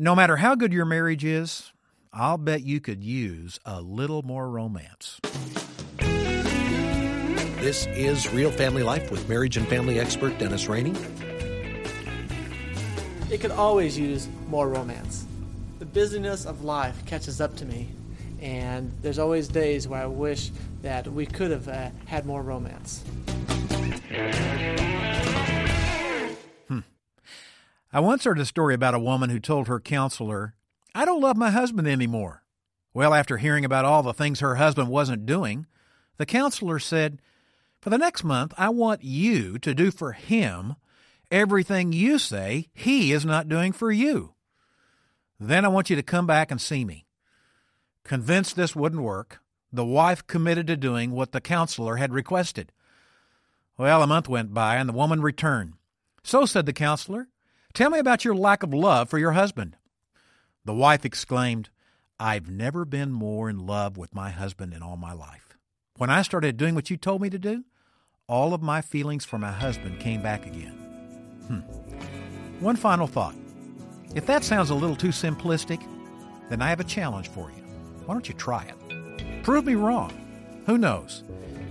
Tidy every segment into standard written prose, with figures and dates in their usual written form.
No matter how good your marriage is, I'll bet you could use a little more romance. This is Real Family Life with marriage and family expert Dennis Rainey. It could always use more romance. The busyness of life catches up to me, and there's always days where I wish that we could have had more romance. I once heard a story about a woman who told her counselor, "I don't love my husband anymore." Well, after hearing about all the things her husband wasn't doing, the counselor said, "For the next month, I want you to do for him everything you say he is not doing for you. Then I want you to come back and see me." Convinced this wouldn't work, the wife committed to doing what the counselor had requested. Well, a month went by and the woman returned. "So," said the counselor, "tell me about your lack of love for your husband." The wife exclaimed, "I've never been more in love with my husband in all my life. When I started doing what you told me to do, all of my feelings for my husband came back again." One final thought. If that sounds a little too simplistic, then I have a challenge for you. Why don't you try it? Prove me wrong. Who knows?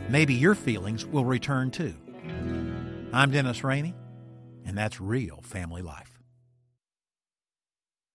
Maybe your feelings will return too. I'm Dennis Rainey, and that's Real Family Life.